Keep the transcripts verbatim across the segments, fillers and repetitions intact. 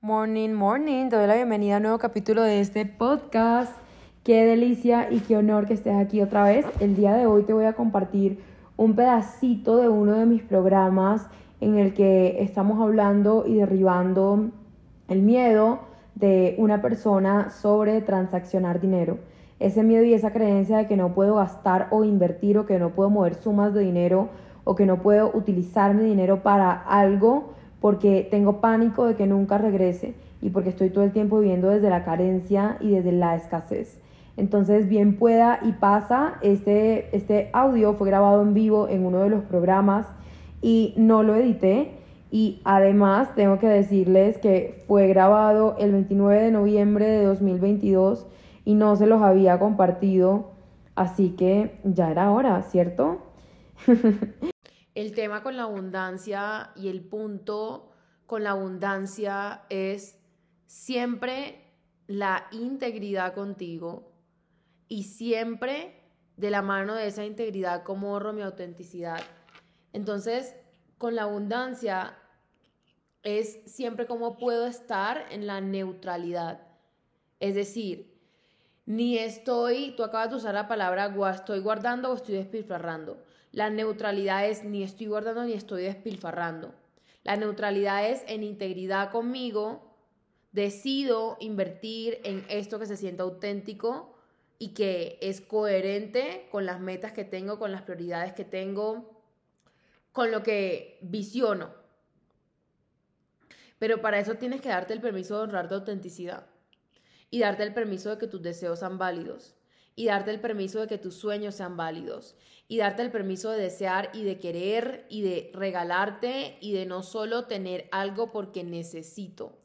Morning, morning, te doy la bienvenida a un nuevo capítulo de este podcast. Qué delicia y qué honor que estés aquí otra vez. El día de hoy te voy a compartir un pedacito de uno de mis programas en el que estamos hablando y derribando el miedo de una persona sobre transaccionar dinero. Ese miedo y esa creencia de que no puedo gastar o invertir, o que no puedo mover sumas de dinero, o que no puedo utilizar mi dinero para algo porque tengo pánico de que nunca regrese y porque estoy todo el tiempo viviendo desde la carencia y desde la escasez. Entonces, bien pueda y pasa, este, este audio fue grabado en vivo en uno de los programas y no lo edité. Y además tengo que decirles que fue grabado el veintinueve de noviembre de dos mil veintidós y no se los había compartido, así que ya era hora, ¿cierto? El tema con la abundancia y el punto con la abundancia es siempre la integridad contigo y siempre de la mano de esa integridad como ahorro mi autenticidad. Entonces, con la abundancia es siempre cómo puedo estar en la neutralidad. Es decir, ni estoy, tú acabas de usar la palabra estoy guardando o estoy despilfarrando. La neutralidad es ni estoy guardando ni estoy despilfarrando. La neutralidad es en integridad conmigo, decido invertir en esto que se sienta auténtico y que es coherente con las metas que tengo, con las prioridades que tengo, con lo que visiono. Pero para eso tienes que darte el permiso de honrar tu autenticidad y darte el permiso de que tus deseos sean válidos. Y darte el permiso de que tus sueños sean válidos. Y darte el permiso de desear y de querer y de regalarte y de no solo tener algo porque necesito.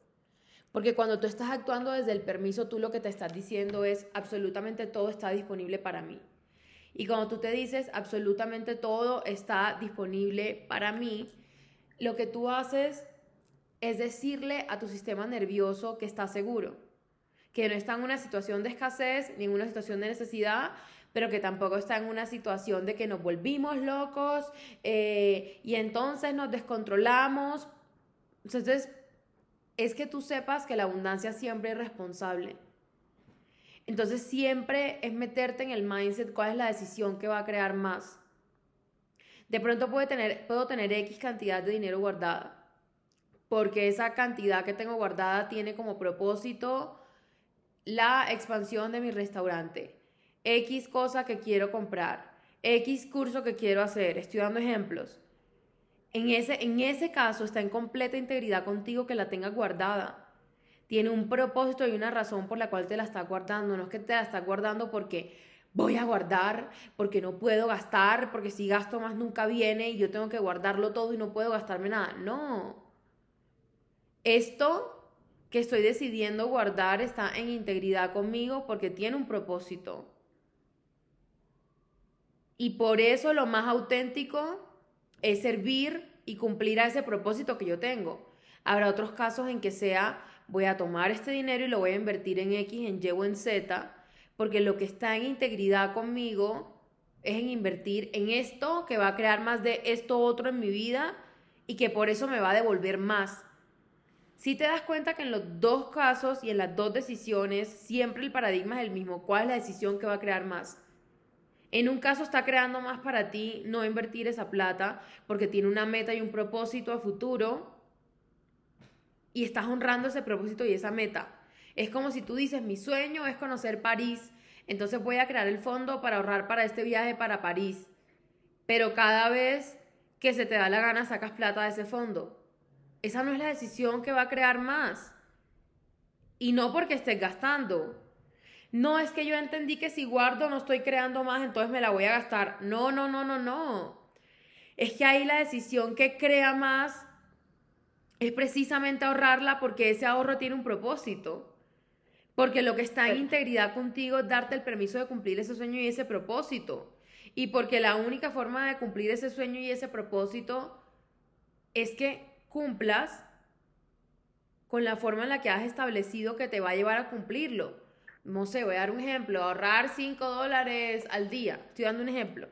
Porque cuando tú estás actuando desde el permiso, tú lo que te estás diciendo es absolutamente todo está disponible para mí. Y cuando tú te dices absolutamente todo está disponible para mí, lo que tú haces es decirle a tu sistema nervioso que está seguro. Que no está en una situación de escasez, ni en una situación de necesidad, pero que tampoco está en una situación de que nos volvimos locos eh, y entonces nos descontrolamos. Entonces, es que tú sepas que la abundancia siempre es responsable. Entonces, siempre es meterte en el mindset cuál es la decisión que va a crear más. De pronto puedo tener, puedo tener X cantidad de dinero guardada, porque esa cantidad que tengo guardada tiene como propósito la expansión de mi restaurante, X cosa que quiero comprar, X curso que quiero hacer, estoy dando ejemplos. En ese, en ese caso está en completa integridad contigo que la tengas guardada. Tiene un propósito y una razón por la cual te la estás guardando. No es que te la estás guardando porque voy a guardar, porque no puedo gastar, porque si gasto más nunca viene y yo tengo que guardarlo todo y no puedo gastarme nada. No. Esto que estoy decidiendo guardar está en integridad conmigo porque tiene un propósito. Y por eso lo más auténtico es servir y cumplir a ese propósito que yo tengo. Habrá otros casos en que sea, voy a tomar este dinero y lo voy a invertir en X, en Y o en Z, porque lo que está en integridad conmigo es en invertir en esto que va a crear más de esto otro en mi vida y que por eso me va a devolver más. Si te das cuenta que en los dos casos y en las dos decisiones siempre el paradigma es el mismo. ¿Cuál es la decisión que va a crear más? En un caso está creando más para ti no invertir esa plata porque tiene una meta y un propósito a futuro y estás honrando ese propósito y esa meta. Es como si tú dices, mi sueño es conocer París, entonces voy a crear el fondo para ahorrar para este viaje para París. Pero cada vez que se te da la gana sacas plata de ese fondo. Esa no es la decisión que va a crear más. Y no porque estés gastando. No, es que yo entendí que si guardo no estoy creando más, entonces me la voy a gastar. No, no, no, no, no. Es que ahí la decisión que crea más es precisamente ahorrarla porque ese ahorro tiene un propósito. Porque lo que está en integridad contigo es darte el permiso de cumplir ese sueño y ese propósito. Y porque la única forma de cumplir ese sueño y ese propósito es que cumplas con la forma en la que has establecido que te va a llevar a cumplirlo. No sé, voy a dar un ejemplo, ahorrar cinco dólares al día. Estoy dando un ejemplo.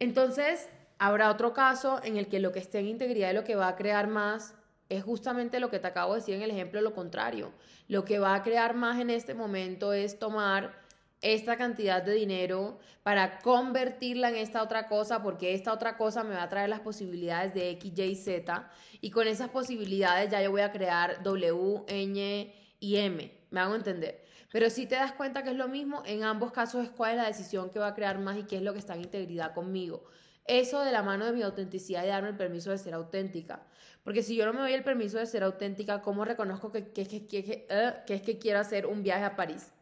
Entonces, habrá otro caso en el que lo que esté en integridad es lo que va a crear más es justamente lo que te acabo de decir en el ejemplo, lo contrario. Lo que va a crear más en este momento es tomar esta cantidad de dinero para convertirla en esta otra cosa, porque esta otra cosa me va a traer las posibilidades de X, Y, Z, y con esas posibilidades ya yo voy a crear W, Ñ y M. ¿Me hago entender? Pero si te das cuenta que es lo mismo, en ambos casos es cuál es la decisión que va a crear más y qué es lo que está en integridad conmigo. Eso de la mano de mi autenticidad y darme el permiso de ser auténtica. Porque si yo no me doy el permiso de ser auténtica, ¿cómo reconozco que, que, que, que, que, uh, que es que quiero hacer un viaje a París?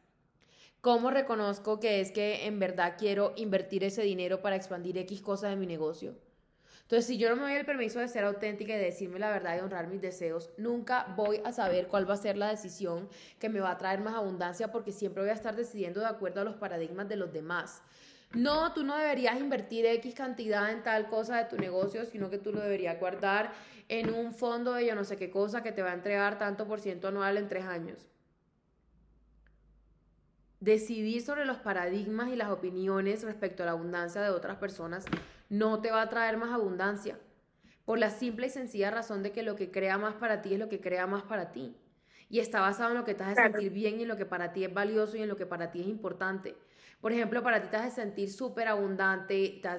¿Cómo reconozco que es que en verdad quiero invertir ese dinero para expandir X cosas de mi negocio? Entonces, si yo no me doy el permiso de ser auténtica y de decirme la verdad y honrar mis deseos, nunca voy a saber cuál va a ser la decisión que me va a traer más abundancia, porque siempre voy a estar decidiendo de acuerdo a los paradigmas de los demás. No, tú no deberías invertir X cantidad en tal cosa de tu negocio, sino que tú lo deberías guardar en un fondo de yo no sé qué cosa que te va a entregar tanto por ciento anual en tres años. Decidir sobre los paradigmas y las opiniones respecto a la abundancia de otras personas no te va a traer más abundancia, por la simple y sencilla razón de que lo que crea más para ti es lo que crea más para ti, y está basado en lo que te hace claro. sentir bien, y en lo que para ti es valioso y en lo que para ti es importante. Por ejemplo, para ti te hace sentir súper abundante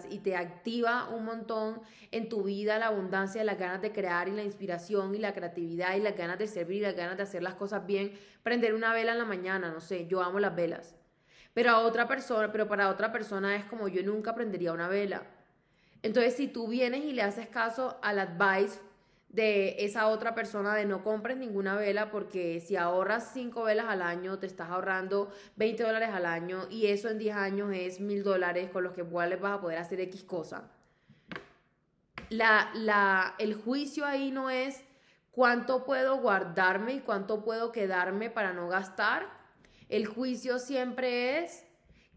y te activa un montón en tu vida la abundancia, las ganas de crear y la inspiración y la creatividad y las ganas de servir y las ganas de hacer las cosas bien. Prender una vela en la mañana, no sé, yo amo las velas. Pero, a otra persona, pero para otra persona es como yo nunca prendería una vela. Entonces, si tú vienes y le haces caso al advice de esa otra persona de no compres ninguna vela, porque si ahorras cinco velas al año te estás ahorrando veinte dólares al año, y eso en diez años es mil dólares con los que igual vas a poder hacer X cosa. La, la, el juicio ahí no es cuánto puedo guardarme y cuánto puedo quedarme para no gastar. El juicio siempre es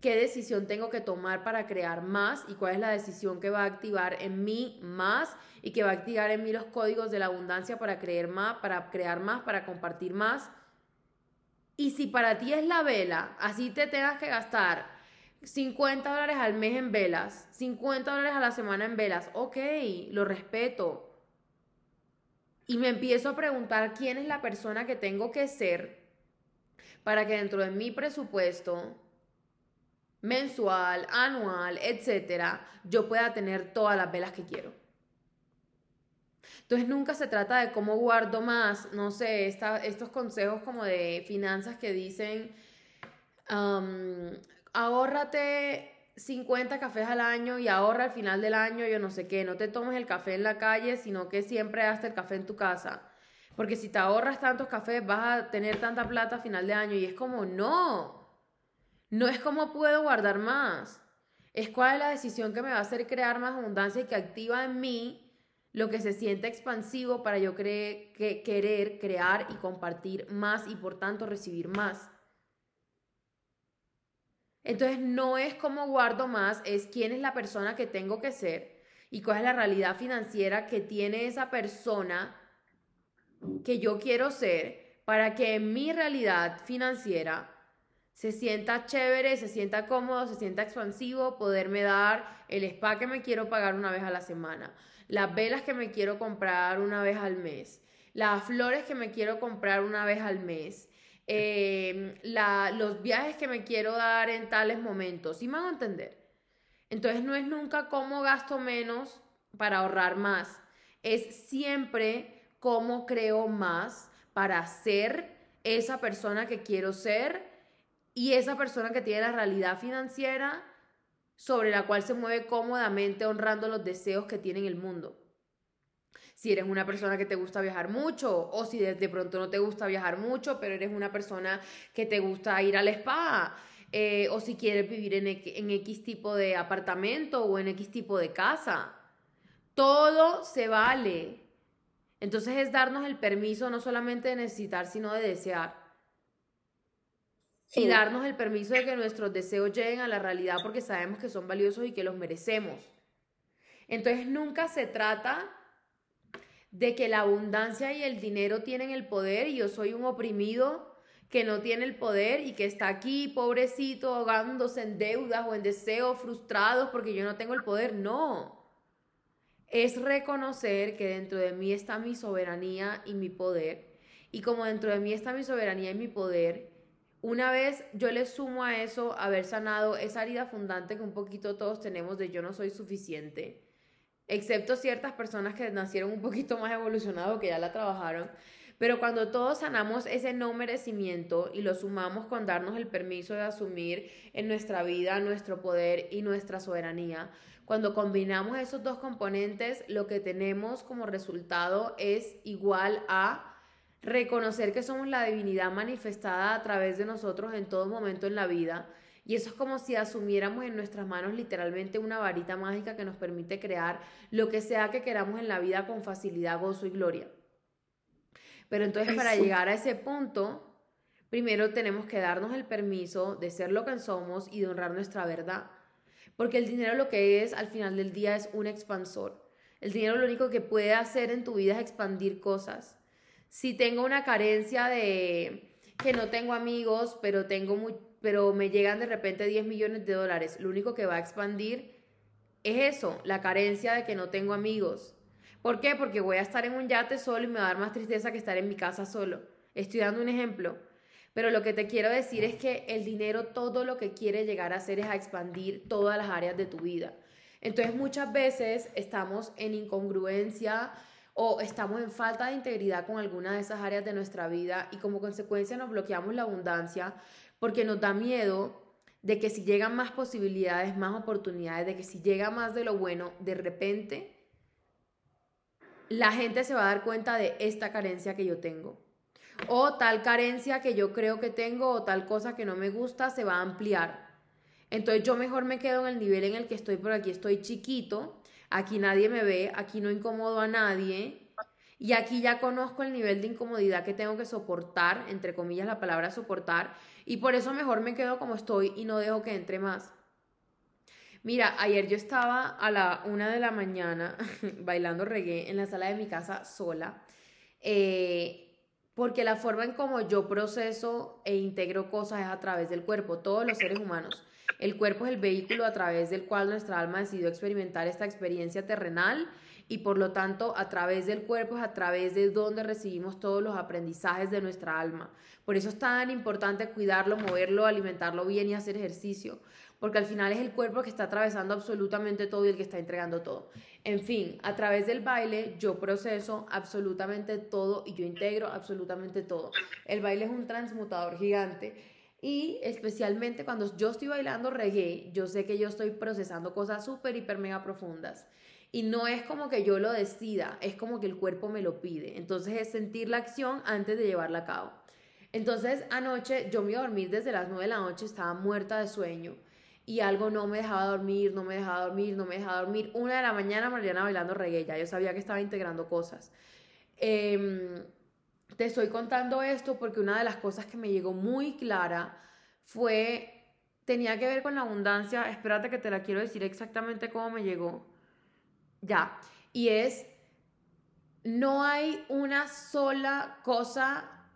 qué decisión tengo que tomar para crear más y cuál es la decisión que va a activar en mí más y que va a activar en mí los códigos de la abundancia para crear más, para crear más, para compartir más. Y si para ti es la vela, así te tengas que gastar cincuenta dólares al mes en velas, cincuenta dólares a la semana en velas, ok, lo respeto. Y me empiezo a preguntar quién es la persona que tengo que ser para que dentro de mi presupuesto mensual, anual, etcétera, yo pueda tener todas las velas que quiero. Entonces nunca se trata de cómo guardo más, no sé, esta, estos consejos como de finanzas que dicen um, ahórrate cincuenta cafés al año y ahorra al final del año, yo no sé qué, no te tomes el café en la calle, sino que siempre hazte el café en tu casa, porque si te ahorras tantos cafés vas a tener tanta plata a final de año. Y es como, no, no es cómo puedo guardar más, es cuál es la decisión que me va a hacer crear más abundancia y que activa en mí lo que se siente expansivo para yo cre- que querer crear y compartir más y por tanto recibir más. Entonces no es cómo guardo más, es quién es la persona que tengo que ser y cuál es la realidad financiera que tiene esa persona que yo quiero ser para que en mi realidad financiera se sienta chévere, se sienta cómodo, se sienta expansivo, poderme dar el spa que me quiero pagar una vez a la semana, las velas que me quiero comprar una vez al mes, las flores que me quiero comprar una vez al mes, eh, la, los viajes que me quiero dar en tales momentos, ¿sí me van a entender? Entonces no es nunca cómo gasto menos para ahorrar más, es siempre cómo creo más para ser esa persona que quiero ser. Y esa persona que tiene la realidad financiera sobre la cual se mueve cómodamente honrando los deseos que tiene en el mundo. Si eres una persona que te gusta viajar mucho, o si de pronto no te gusta viajar mucho, pero eres una persona que te gusta ir al spa, eh, o si quieres vivir en, en X tipo de apartamento o en X tipo de casa. Todo se vale. Entonces es darnos el permiso no solamente de necesitar, sino de desear. Y darnos el permiso de que nuestros deseos lleguen a la realidad porque sabemos que son valiosos y que los merecemos. Entonces nunca se trata de que la abundancia y el dinero tienen el poder y yo soy un oprimido que no tiene el poder y que está aquí pobrecito ahogándose en deudas o en deseos frustrados porque yo no tengo el poder. No, es reconocer que dentro de mí está mi soberanía y mi poder, y como dentro de mí está mi soberanía y mi poder, una vez yo le sumo a eso haber sanado esa herida fundante que un poquito todos tenemos de yo no soy suficiente, excepto ciertas personas que nacieron un poquito más evolucionados que ya la trabajaron, pero cuando todos sanamos ese no merecimiento y lo sumamos con darnos el permiso de asumir en nuestra vida nuestro poder y nuestra soberanía, cuando combinamos esos dos componentes, lo que tenemos como resultado es igual a reconocer que somos la divinidad manifestada a través de nosotros en todo momento en la vida. Y eso es como si asumiéramos en nuestras manos literalmente una varita mágica que nos permite crear lo que sea que queramos en la vida con facilidad, gozo y gloria. Pero entonces para llegar a ese punto, primero tenemos que darnos el permiso de ser lo que somos y de honrar nuestra verdad. Porque el dinero lo que es al final del día es un expansor. El dinero lo único que puede hacer en tu vida es expandir cosas. Si tengo una carencia de que no tengo amigos, pero tengo muy... pero me llegan de repente diez millones de dólares. Lo único que va a expandir es eso, la carencia de que no tengo amigos. ¿Por qué? Porque voy a estar en un yate solo y me va a dar más tristeza que estar en mi casa solo. Estoy dando un ejemplo. Pero lo que te quiero decir es que el dinero todo lo que quiere llegar a hacer es a expandir todas las áreas de tu vida. Entonces muchas veces estamos en incongruencia o estamos en falta de integridad con alguna de esas áreas de nuestra vida y como consecuencia nos bloqueamos la abundancia porque nos da miedo de que si llegan más posibilidades, más oportunidades, de que si llega más de lo bueno, de repente la gente se va a dar cuenta de esta carencia que yo tengo. O tal carencia que yo creo que tengo o tal cosa que no me gusta se va a ampliar. Entonces yo mejor me quedo en el nivel en el que estoy porque aquí estoy chiquito, aquí nadie me ve, aquí no incomodo a nadie. Y aquí ya conozco el nivel de incomodidad que tengo que soportar, entre comillas la palabra soportar, y por eso mejor me quedo como estoy y no dejo que entre más. Mira, ayer yo estaba a la una de la mañana bailando reggae en la sala de mi casa sola, eh, porque la forma en como yo proceso e integro cosas es a través del cuerpo, todos los seres humanos. El cuerpo es el vehículo a través del cual nuestra alma decidió experimentar esta experiencia terrenal y por lo tanto a través del cuerpo es a través de donde recibimos todos los aprendizajes de nuestra alma. Por eso es tan importante cuidarlo, moverlo, alimentarlo bien y hacer ejercicio, porque al final es el cuerpo que está atravesando absolutamente todo y el que está entregando todo. En fin, a través del baile yo proceso absolutamente todo y yo integro absolutamente todo. El baile es un transmutador gigante. Y especialmente cuando yo estoy bailando reggae, yo sé que yo estoy procesando cosas súper, hiper, mega profundas. Y no es como que yo lo decida, es como que el cuerpo me lo pide. Entonces es sentir la acción antes de llevarla a cabo. Entonces anoche yo me iba a dormir desde las nueve de la noche, estaba muerta de sueño. Y algo no me dejaba dormir, no me dejaba dormir, no me dejaba dormir. Una de la mañana Mariana bailando reggae, ya yo sabía que estaba integrando cosas. Eh... Te estoy contando esto porque una de las cosas que me llegó muy clara fue, tenía que ver con la abundancia, espérate que te la quiero decir exactamente cómo me llegó, ya, y es, no hay una sola cosa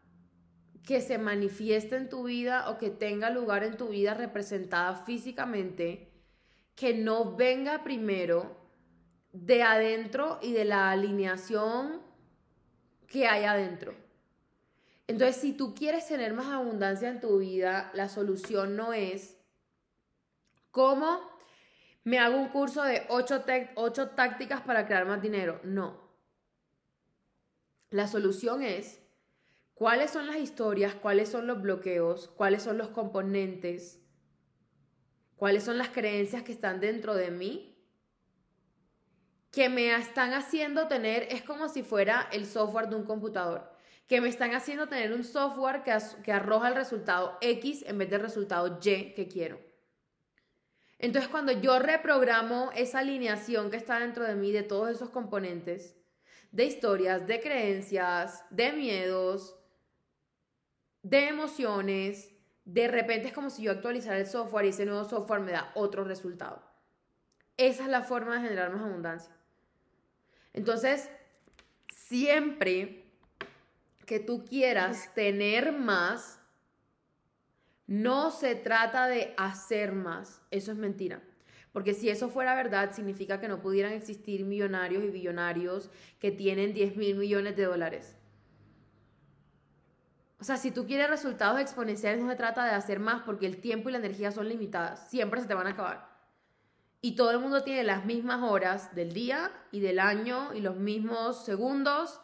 que se manifieste en tu vida o que tenga lugar en tu vida representada físicamente que no venga primero de adentro y de la alineación que hay adentro. Entonces, si tú quieres tener más abundancia en tu vida, la solución no es cómo me hago un curso de ocho, ocho tácticas para crear más dinero. No. La solución es cuáles son las historias, cuáles son los bloqueos, cuáles son los componentes, cuáles son las creencias que están dentro de mí que me están haciendo tener, es como si fuera el software de un computador, que me están haciendo tener un software que, que arroja el resultado X en vez del resultado Y que quiero. Entonces cuando yo reprogramo esa alineación que está dentro de mí de todos esos componentes, de historias, de creencias, de miedos, de emociones, de repente es como si yo actualizara el software y ese nuevo software me da otro resultado. Esa es la forma de generar más abundancia. Entonces, siempre que tú quieras tener más, no se trata de hacer más. Eso es mentira. Porque si eso fuera verdad, significa que no pudieran existir millonarios y billonarios que tienen diez mil millones de dólares. O sea, si tú quieres resultados exponenciales, no se trata de hacer más, porque el tiempo y la energía son limitadas. Siempre se te van a acabar. Y todo el mundo tiene las mismas horas del día y del año y los mismos segundos.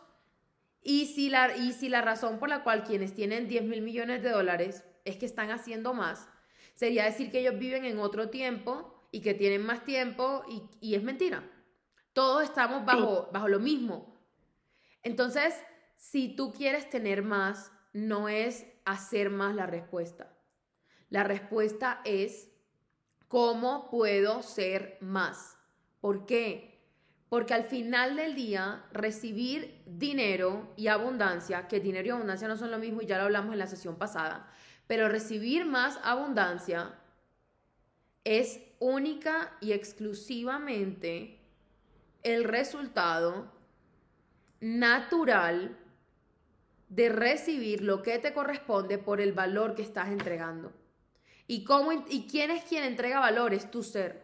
Y si la, y si la razón por la cual quienes tienen diez mil millones de dólares es que están haciendo más, sería decir que ellos viven en otro tiempo y que tienen más tiempo, y, y es mentira. Todos estamos bajo, bajo lo mismo. Entonces, si tú quieres tener más, no es hacer más la respuesta. La respuesta es, ¿cómo puedo ser más? ¿Por qué? Porque al final del día, recibir dinero y abundancia, que dinero y abundancia no son lo mismo y ya lo hablamos en la sesión pasada, pero recibir más abundancia es única y exclusivamente el resultado natural de recibir lo que te corresponde por el valor que estás entregando. ¿Y, cómo, y quién es quien entrega valor? Es tu ser.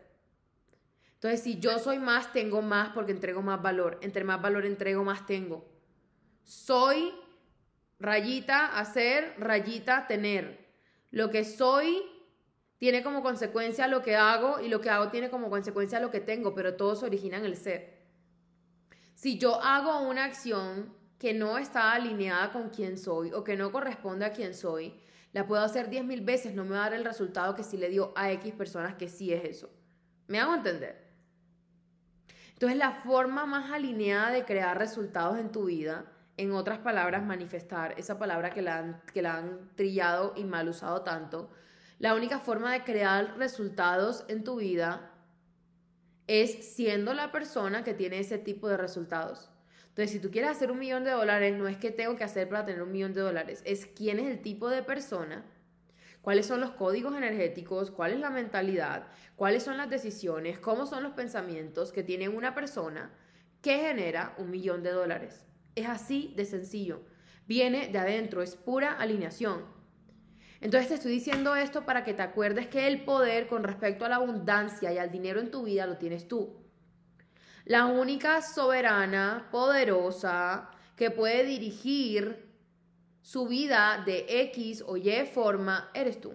Entonces, si yo soy más, tengo más porque entrego más valor. Entre más valor entrego, más tengo. Soy, rayita, hacer, rayita, tener. Lo que soy tiene como consecuencia lo que hago y lo que hago tiene como consecuencia lo que tengo, pero todo se origina en el ser. Si yo hago una acción que no está alineada con quién soy o que no corresponde a quién soy, la puedo hacer diez mil veces, no me va a dar el resultado que sí le dio a X personas que sí es eso. ¿Me hago entender? Entonces, la forma más alineada de crear resultados en tu vida, en otras palabras, manifestar, esa palabra que la han, que la han trillado y mal usado tanto, la única forma de crear resultados en tu vida es siendo la persona que tiene ese tipo de resultados. Entonces, si tú quieres hacer un millón de dólares, no es qué tengo que hacer para tener un millón de dólares, es quién es el tipo de persona, cuáles son los códigos energéticos, cuál es la mentalidad, cuáles son las decisiones, cómo son los pensamientos que tiene una persona que genera un millón de dólares. Es así de sencillo, viene de adentro, es pura alineación. Entonces, te estoy diciendo esto para que te acuerdes que el poder con respecto a la abundancia y al dinero en tu vida lo tienes tú. La única soberana, poderosa, que puede dirigir su vida de X o Y forma, eres tú.